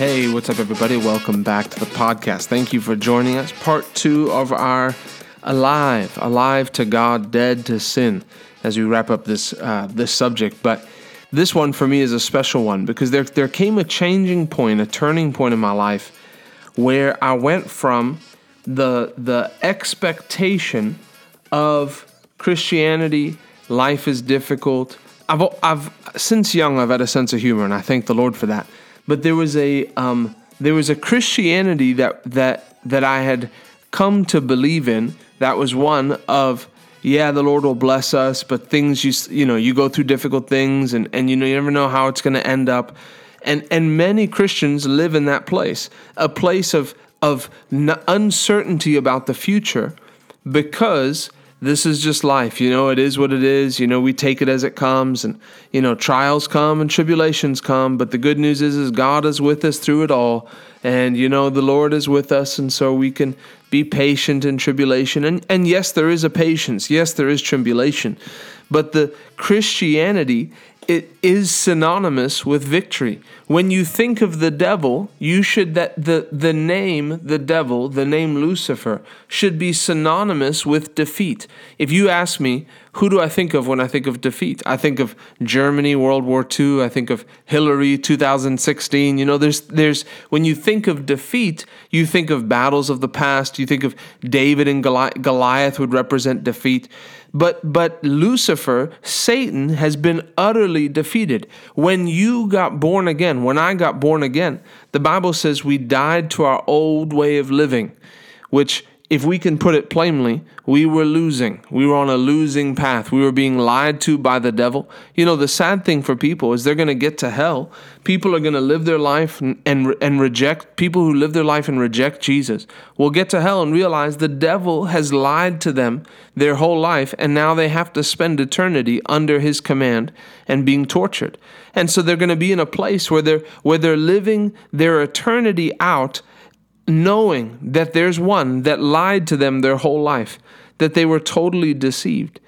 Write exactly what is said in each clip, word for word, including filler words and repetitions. Hey, what's up, everybody? Welcome back to the podcast. Thank you for joining us. Part two of our Alive, Alive to God, Dead to Sin, as we wrap up this uh, this subject. But this one for me is a special one because there, there came a changing point, a turning point in my life where I went from the the expectation of Christianity, life is difficult. I've, I've since young, I've had a sense of humor, and I thank the Lord for that. But there was a um, there was a Christianity that that that I had come to believe in. That was one of yeah, the Lord will bless us, but things you you know you go through difficult things, and, and you know you never know how it's going to end up, and and many Christians live in that place, a place of of uncertainty about the future, because this is just life, you know, it is what it is, you know, we take it as it comes, and, you know, trials come and tribulations come, but the good news is, is God is with us through it all, and, you know, the Lord is with us, and so we can be patient in tribulation, and, and yes, there is a patience, yes, there is tribulation, but the Christianity, it is synonymous with victory. When you think of the devil, you should that the the name the devil, the name Lucifer, should be synonymous with defeat. If you ask me, who do I think of when I think of defeat? I think of Germany, World War Two. I think of Hillary, two thousand sixteen. You know, there's there's when you think of defeat, you think of battles of the past. You think of David and Goli- Goliath would represent defeat. But but Lucifer, Satan, has been utterly defeated. When you got born again, when I got born again, the Bible says we died to our old way of living, which, if we can put it plainly, we were losing. We were on a losing path. We were being lied to by the devil. You know, the sad thing for people is they're going to get to hell. People are going to live their life and, and and reject, people who live their life and reject Jesus will get to hell and realize the devil has lied to them their whole life, and now they have to spend eternity under his command and being tortured. And so they're going to be in a place where they're, where they're living their eternity out knowing that there's one that lied to them their whole life, that they were totally deceived.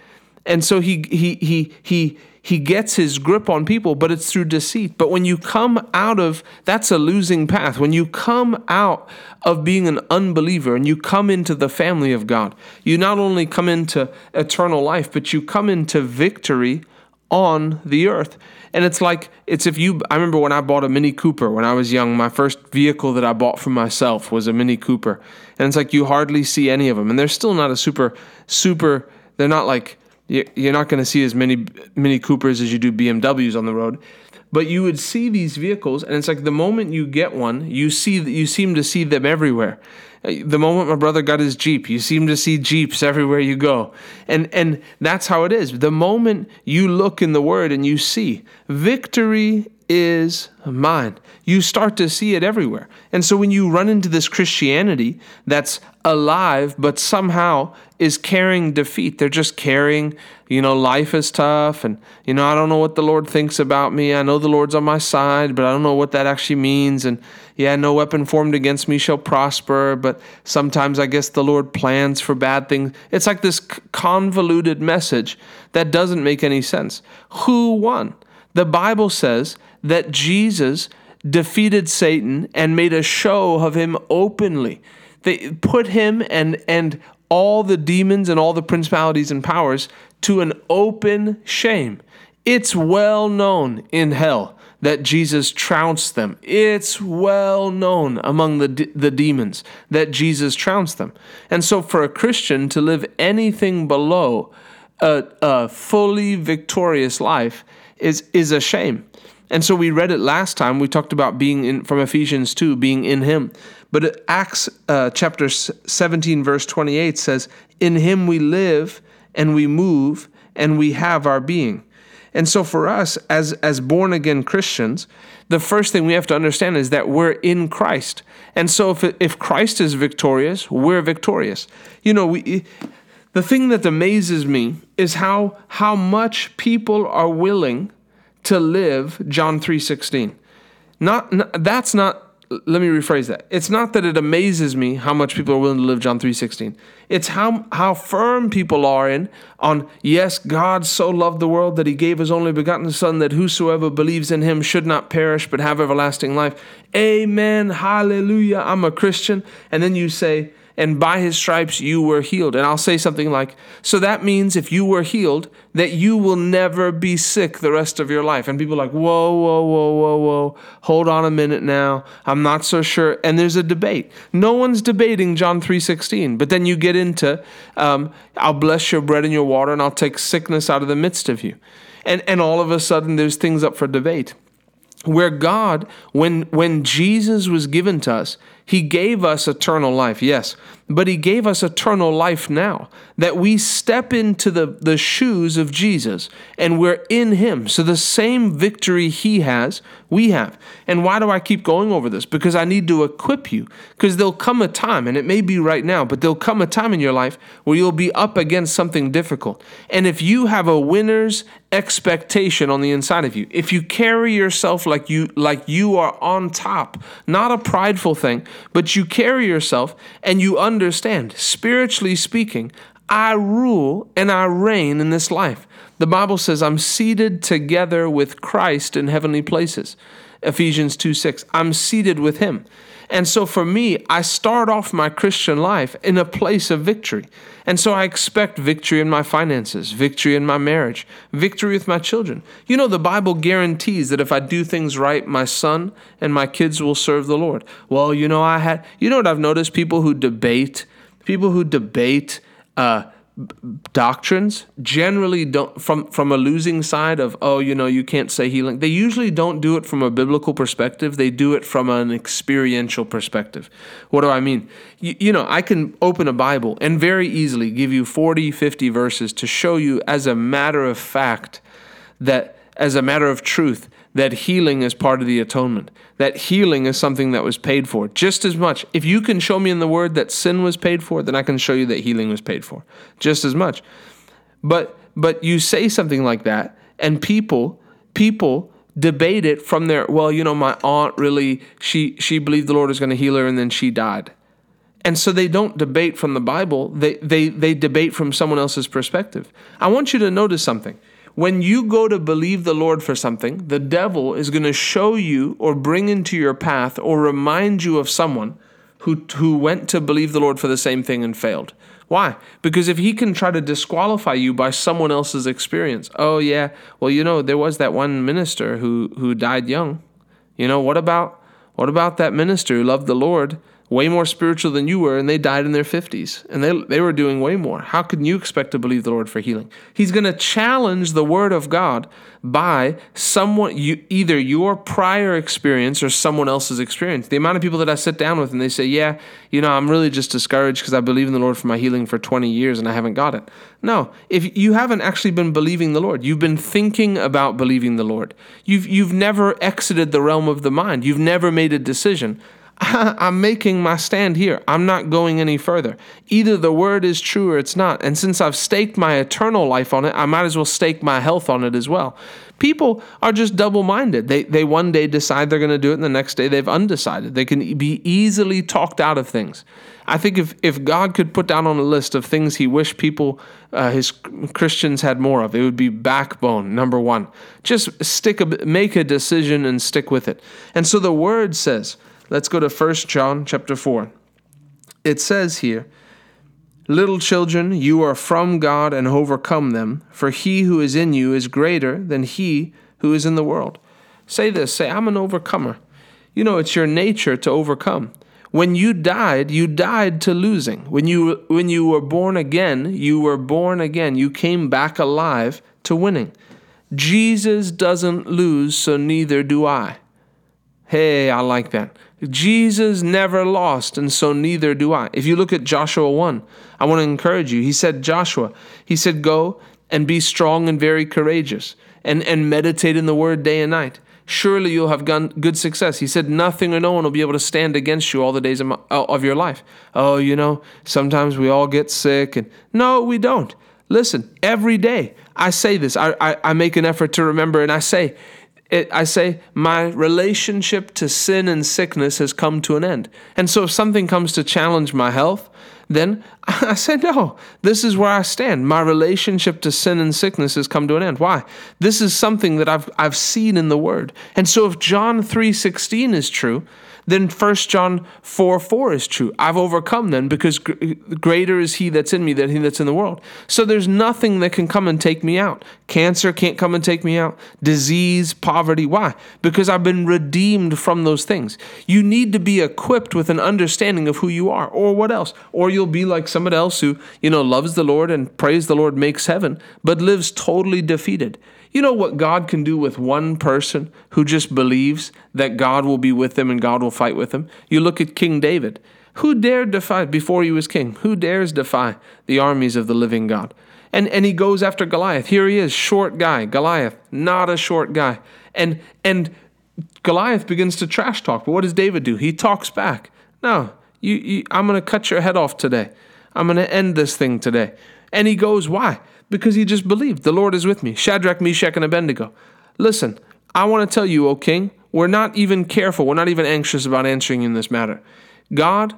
And so he he he he he gets his grip on people, but it's through deceit. But when you come out of, that's a losing path. When you come out of being an unbeliever and you come into the family of God, you not only come into eternal life, but you come into victory on the earth. And it's like, it's if you, I remember when I bought a Mini Cooper when I was young, my first vehicle that I bought for myself was a Mini Cooper. And it's like, you hardly see any of them. And they're still not a super, super, they're not like, you're not going to see as many Mini Coopers as you do B M Ws on the road. But you would see these vehicles, and it's like the moment you get one, you see you seem to see them everywhere. The moment my brother got his Jeep, you seem to see Jeeps everywhere you go. And and that's how it is. The moment you look in the Word and you see, victory is mine. You start to see it everywhere. And so when you run into this Christianity that's alive but somehow is carrying defeat, they're just carrying, you know, life is tough and, you know, I don't know what the Lord thinks about me. I know the Lord's on my side, but I don't know what that actually means. And yeah, no weapon formed against me shall prosper, but sometimes I guess the Lord plans for bad things. It's like this convoluted message that doesn't make any sense. Who won? The Bible says that Jesus defeated Satan and made a show of him openly. They put him and and all the demons and all the principalities and powers to an open shame. It's well known in hell that Jesus trounced them. It's well known among the de- the demons that Jesus trounced them. And so for a Christian to live anything below a, a fully victorious life is is a shame. And so we read it last time. We talked about being in, from Ephesians two, being in him. But Acts uh, chapter seventeen, verse twenty-eight says, in him we live and we move and we have our being. And so for us as, as born-again Christians, the first thing we have to understand is that we're in Christ. And so if, if Christ is victorious, we're victorious. You know, we... The thing that amazes me is how how much people are willing to live John three sixteen. Not, not that's not let me rephrase that. It's not that it amazes me how much people are willing to live John three sixteen. It's how how firm people are in on, yes, God so loved the world that he gave his only begotten son, that whosoever believes in him should not perish but have everlasting life. Amen. Hallelujah. I'm a Christian. And then you say, and by his stripes you were healed. And I'll say something like, so that means if you were healed, that you will never be sick the rest of your life. And people are like, whoa, whoa, whoa, whoa, whoa. Hold on a minute now. I'm not so sure. And there's a debate. No one's debating John three sixteen. But then you get into, um, I'll bless your bread and your water, and I'll take sickness out of the midst of you. And, and all of a sudden there's things up for debate. Where God, when when Jesus was given to us, he gave us eternal life, yes, but he gave us eternal life now, that we step into the, the shoes of Jesus, and we're in him. So the same victory he has, we have. And why do I keep going over this? Because I need to equip you, because there'll come a time, and it may be right now, but there'll come a time in your life where you'll be up against something difficult. And if you have a winner's expectation on the inside of you, if you carry yourself like you like you are on top, not a prideful thing, but you carry yourself and you understand, spiritually speaking, I rule and I reign in this life. The Bible says I'm seated together with Christ in heavenly places. Ephesians two six, I'm seated with him. And so for me, I start off my Christian life in a place of victory. And so I expect victory in my finances, victory in my marriage, victory with my children. You know, the Bible guarantees that if I do things right, my son and my kids will serve the Lord. Well, you know, I had, you know what I've noticed? People who debate, people who debate, uh, doctrines generally don't from from a losing side of, oh, you know, you can't say healing. They usually don't do it from a biblical perspective. They do it from an experiential perspective. What do I mean? You, you know, I can open a Bible and very easily give you forty, fifty verses to show you as a matter of fact, that as a matter of truth, that healing is part of the atonement, that healing is something that was paid for just as much. If you can show me in the Word that sin was paid for, then I can show you that healing was paid for just as much. But but you say something like that, and people people debate it from their, well, you know, my aunt really, she she believed the Lord was going to heal her, and then she died. And so they don't debate from the Bible. They they they debate from someone else's perspective. I want you to notice something. When you go to believe the Lord for something, the devil is going to show you or bring into your path or remind you of someone who who went to believe the Lord for the same thing and failed. Why? Because if he can try to disqualify you by someone else's experience, oh yeah, well, you know, there was that one minister who who died young. You know, what about what about that minister who loved the Lord way more spiritual than you were, and they died in their fifties, and they they were doing way more. How can you expect to believe the Lord for healing? He's going to challenge the Word of God by someone, you, either your prior experience or someone else's experience. The amount of people that I sit down with and they say, yeah, you know, I'm really just discouraged because I believe in the Lord for my healing for twenty years and I haven't got it. No, if you haven't actually been believing the Lord, you've been thinking about believing the Lord. You've you've never exited the realm of the mind. You've never made a decision. I'm making my stand here. I'm not going any further. Either the Word is true or it's not. And since I've staked my eternal life on it, I might as well stake my health on it as well. People are just double-minded. They they one day decide they're going to do it, and the next day they've undecided. They can be easily talked out of things. I think if, if God could put down on a list of things he wished people, uh, his Christians had more of, it would be backbone, number one. Just stick a, make a decision and stick with it. And so the Word says, let's go to First John chapter four. It says here, little children, you are from God and overcome them, for he who is in you is greater than he who is in the world. Say this, say, I'm an overcomer. You know, it's your nature to overcome. When you died, you died to losing. When you when you were born again, you were born again. You came back alive to winning. Jesus doesn't lose, so neither do I. Hey, I like that. Jesus never lost, and so neither do I. If you look at Joshua one, I want to encourage you. He said, Joshua, he said, go and be strong and very courageous, and, and meditate in the Word day and night. Surely you'll have good success. He said, nothing or no one will be able to stand against you all the days of, my, of your life. Oh, you know, sometimes we all get sick. And no, we don't. Listen, every day I say this. I, I, I make an effort to remember, and I say, it, I say, my relationship to sin and sickness has come to an end. And so if something comes to challenge my health, then I say, no, this is where I stand. My relationship to sin and sickness has come to an end. Why? This is something that I've I've seen in the Word. And so if John three sixteen is true, then First John four four is true. I've overcome then because gr- greater is he that's in me than he that's in the world. So there's nothing that can come and take me out. Cancer can't come and take me out. Disease, poverty. Why? Because I've been redeemed from those things. You need to be equipped with an understanding of who you are or what else. Or you'll be like somebody else who, you know, loves the Lord and prays the Lord makes heaven, but lives totally defeated. You know what God can do with one person who just believes that God will be with them and God will fight with them? You look at King David. Who dared defy, before he was king, who dares defy the armies of the living God? And and he goes after Goliath. Here he is, short guy. Goliath, not a short guy. And and Goliath begins to trash talk. But what does David do? He talks back. No, you, you, I'm going to cut your head off today. I'm going to end this thing today. And he goes, why? Because he just believed, the Lord is with me. Shadrach, Meshach, and Abednego. Listen, I want to tell you, O king, we're not even careful. We're not even anxious about answering in this matter. God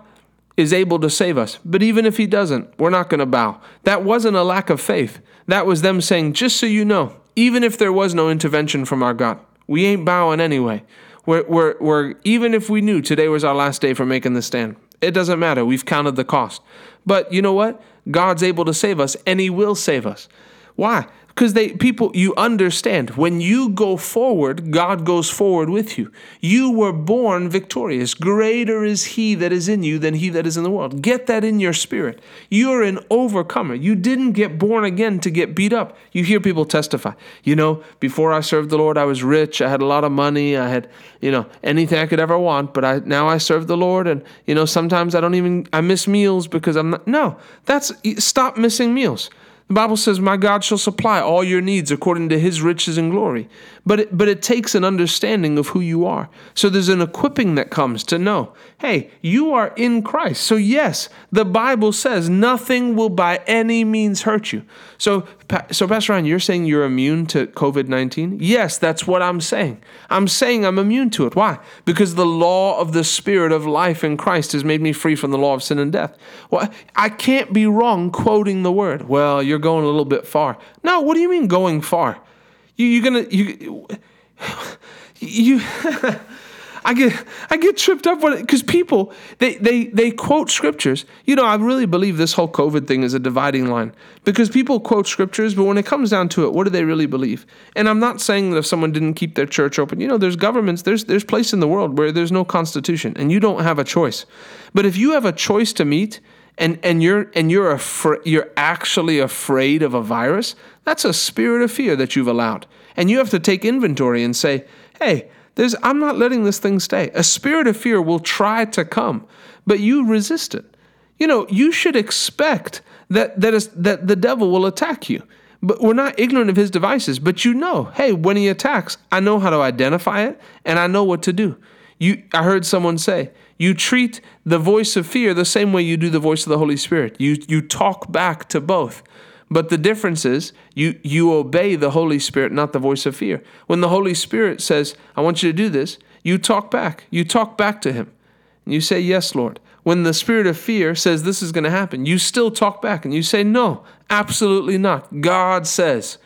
is able to save us. But even if he doesn't, we're not going to bow. That wasn't a lack of faith. That was them saying, just so you know, even if there was no intervention from our God, we ain't bowing anyway. We're, we're, we're, even if we knew today was our last day for making the stand, it doesn't matter. We've counted the cost. But you know what? God's able to save us, and he will save us. Why? Because they people, you understand, when you go forward, God goes forward with you. You were born victorious. Greater is he that is in you than he that is in the world. Get that in your spirit. You're an overcomer. You didn't get born again to get beat up. You hear people testify. You know, before I served the Lord, I was rich. I had a lot of money. I had, you know, anything I could ever want. But I now I serve the Lord. And, you know, sometimes I don't even, I miss meals because I'm not. No, that's, stop missing meals. The Bible says, my God shall supply all your needs according to his riches and glory. But it, but it takes an understanding of who you are. So there's an equipping that comes to know, hey, you are in Christ. So yes, the Bible says nothing will by any means hurt you. So, so Pastor Ryan, you're saying you're immune to covid nineteen? Yes, that's what I'm saying. I'm saying I'm immune to it. Why? Because the law of the Spirit of life in Christ has made me free from the law of sin and death. Well, I can't be wrong quoting the word. Well, you're You're going a little bit far. No, what do you mean going far? You, you're gonna you you. I get I get tripped up with it because people they they they quote scriptures. You know, I really believe this whole COVID thing is a dividing line because people quote scriptures, but when it comes down to it, what do they really believe? And I'm not saying that if someone didn't keep their church open, you know, there's governments, there's there's place in the world where there's no constitution and you don't have a choice. But if you have a choice to meet. And and you're and you're afra- you're actually afraid of a virus, that's a spirit of fear that you've allowed. And you have to take inventory and say, hey, there's I'm not letting this thing stay. A spirit of fear will try to come, but you resist it. You know, you should expect that that is that the devil will attack you. But we're not ignorant of his devices, but you know, hey, when he attacks, I know how to identify it and I know what to do. You I heard someone say, you treat the voice of fear the same way you do the voice of the Holy Spirit. You you talk back to both. But the difference is you, you obey the Holy Spirit, not the voice of fear. When the Holy Spirit says, I want you to do this, you talk back. You talk back to him. And you say, yes, Lord. When the spirit of fear says this is going to happen, you still talk back and you say, no, absolutely not. God says,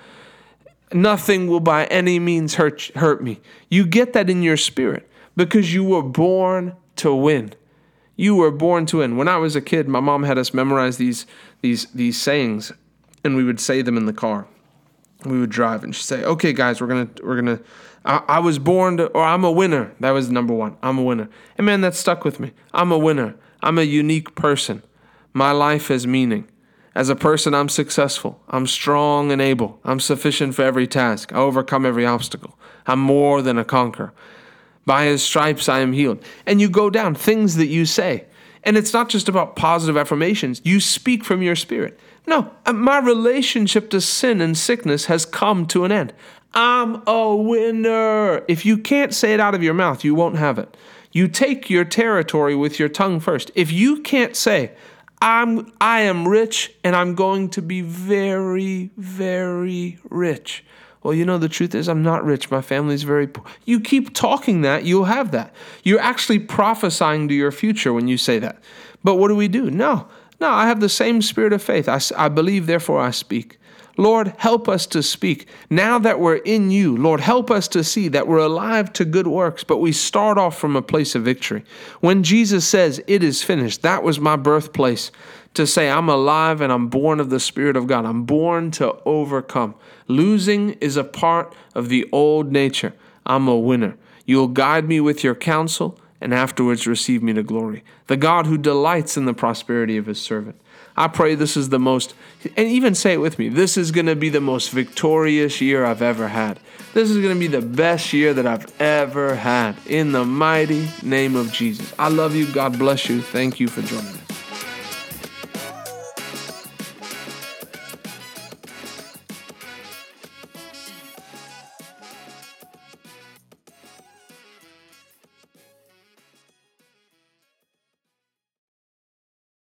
nothing will by any means hurt, hurt me. You get that in your spirit because you were born to win. You were born to win. When I was a kid, my mom had us memorize these these these sayings, and we would say them in the car. We would drive, and she'd say, "Okay, guys, we're gonna we're gonna. I, I was born to, or I'm a winner." That was number one. I'm a winner, and man, that stuck with me. I'm a winner. I'm a unique person. My life has meaning. As a person, I'm successful. I'm strong and able. I'm sufficient for every task. I overcome every obstacle. I'm more than a conqueror. By his stripes I am healed. And you go down, things that you say. And it's not just about positive affirmations. You speak from your spirit. No, my relationship to sin and sickness has come to an end. I'm a winner. If you can't say it out of your mouth, you won't have it. You take your territory with your tongue first. If you can't say, I'm, I am rich and I'm going to be very, very rich. well, you know, the truth is I'm not rich. My family's very poor. You keep talking that, you'll have that. You're actually prophesying to your future when you say that. But what do we do? No, no, I have the same spirit of faith. I, I believe, therefore I speak. Lord, help us to speak. Now that we're in you, Lord, help us to see that we're alive to good works, but we start off from a place of victory. When Jesus says, it is finished, that was my birthplace, to say I'm alive and I'm born of the Spirit of God. I'm born to overcome. Losing is a part of the old nature. I'm a winner. You'll guide me with your counsel and afterwards receive me to glory. The God who delights in the prosperity of his servant. I pray this is the most, and even say it with me, this is going to be the most victorious year I've ever had. This is going to be the best year that I've ever had. In the mighty name of Jesus. I love you. God bless you. Thank you for joining me.